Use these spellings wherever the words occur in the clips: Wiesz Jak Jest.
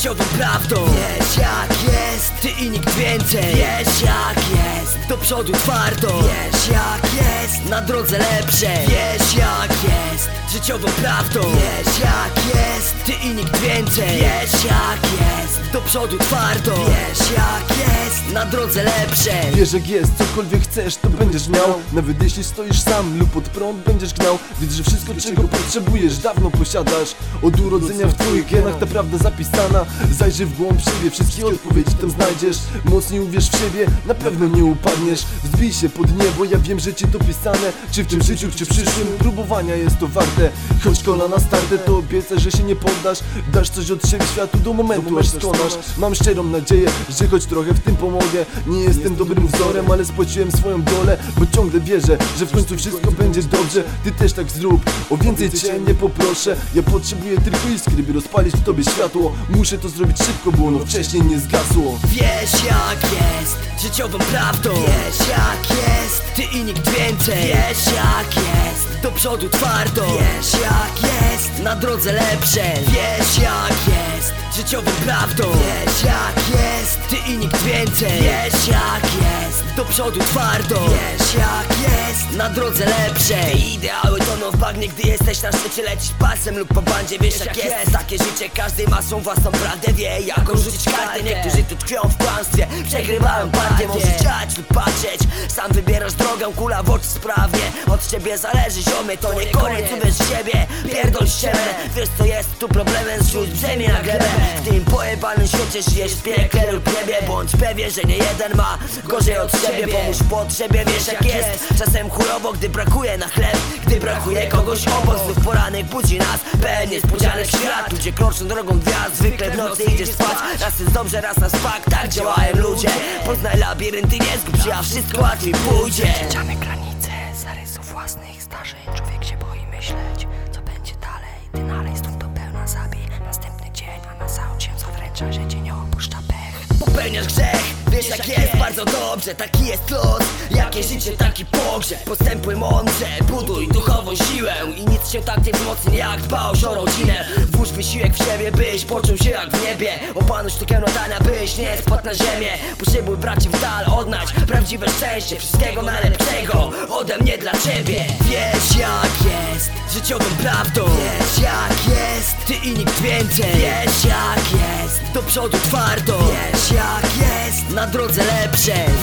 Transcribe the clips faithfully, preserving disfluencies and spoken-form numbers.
życiową prawdą. Wiesz jak jest, ty i nikt więcej. Wiesz jak jest, do przodu twardo. Wiesz jak jest, na drodze lepszej. Wiesz jak jest, życiową prawdą. Wiesz jak jest, ty i nikt więcej. Wiesz jak jest, do przodu twardo. Wiesz jak jest, na drodze lepszej. Wiesz jak jest, cokolwiek chcesz to będziesz miał. Nawet jeśli stoisz sam lub pod prąd będziesz gnał. Wiedz, że wszystko czego potrzebujesz dawno posiadasz. Od urodzenia w twoich genach ta prawda zapisana. Zajrzyj w głąb siebie, wszystkie odpowiedzi tam znajdziesz. Mocniej uwierz w siebie, na pewno nie upadniesz. Wzbij się pod niebo, ja wiem, że ci dopisane. Czy w tym życiu, czy w przyszłym, próbowania jest to warte. Choć kolana starte, to obiecaj, że się nie poddasz. Dasz coś od siebie światu do momentu, aż skonasz. Mam szczerą nadzieję, że choć trochę w tym pomogę. Nie jestem dobrym wzorem, ale spłaciłem swoją dolę. Bo ciągle wierzę, że w końcu wszystko będzie dobrze. Ty też tak zrób, o więcej cię nie poproszę. Ja potrzebuję tylko iskry, by rozpalić w tobie światło. Muszę to zrobić szybko, bo ono wcześniej nie zgasło. Wiesz jak jest, życiową prawdą. Wiesz jak jest, ty i nikt więcej. Wiesz jak jest, do przodu twardo. Wiesz jak jest, na drodze lepszej. Wiesz jak jest, życiową prawdą. Wiesz jak jest, ty i nikt więcej. Wiesz jak jest, do przodu twardo. Wiesz jak jest, na drodze lepszej. Ideały toną w bagnie, gdy jesteś na szczycie. Lecisz pasem lub po bandzie, wiesz jak jest. Takie życie, każdy ma swą własną prawdę. Wie jak rzucić kartę, niektórzy tu tkwią w kłamstwie. Przegrywają partię, możesz działać lub patrzeć. Sam wybierasz drogę, kula w oczy sprawnie. Od ciebie zależy ziomie, to nie koniec, uwierz w siebie. Pierdol ściemę, wiesz co jest tu problemem. Zrzuć brzemię na glebę, w tym pojebanym świecie żyjesz w piekle lub niebie. Bądź pewien, że nie jeden ma gorzej od siebie. Pomóż potrzebie, wiesz jak jest. Czasem chujowo, gdy brakuje na chleb. Gdy brakuje kogoś obok, znów poranek budzi nas. Pełen niespodzianek świat, ludzie kroczą drogą gwiazd. Zwykle w nocy idziesz spać, raz jest dobrze, raz nas fakt. Tak działają ludzie, poznaj labirynty, nie zgub się, a wszystko łatwiej pójdzie. Przekraczamy granice zarysu własnych zdarzeń. Człowiek się boi myśleć, co będzie dalej. Ty nalej znów do pełna zabij następny dzień, a na załóż się zadręcza, że cię nie opuszcza pech. Popełniasz grzech, wiesz jak jest, bardzo dobrze, taki jest los. Jakie życie, taki pogrzeb. Postępuj mądrze, buduj duchową siłę. I nic się tak nie wzmocni jak dbałość o rodzinę. Włóż wysiłek w siebie, byś poczuł się jak w niebie. Opanuj sztukę nadania, byś nie spadł na ziemię. Potrzebuj braci w dal, odnać prawdziwe szczęście. Wszystkiego najlepszego ode mnie dla ciebie. Wiesz jak jest, życiową prawdą. Wiesz jak jest, ty i nikt więcej. Wiesz jak jest, do przodu twardo. Wiesz jak jest, na drodze lepszej.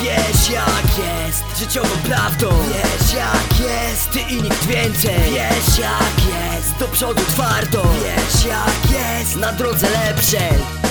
Wiesz jak jest, życiową prawdą. Wiesz jak jest, ty i nikt więcej. Wiesz jak jest, do przodu twardo. Wiesz jak jest, na drodze lepszej.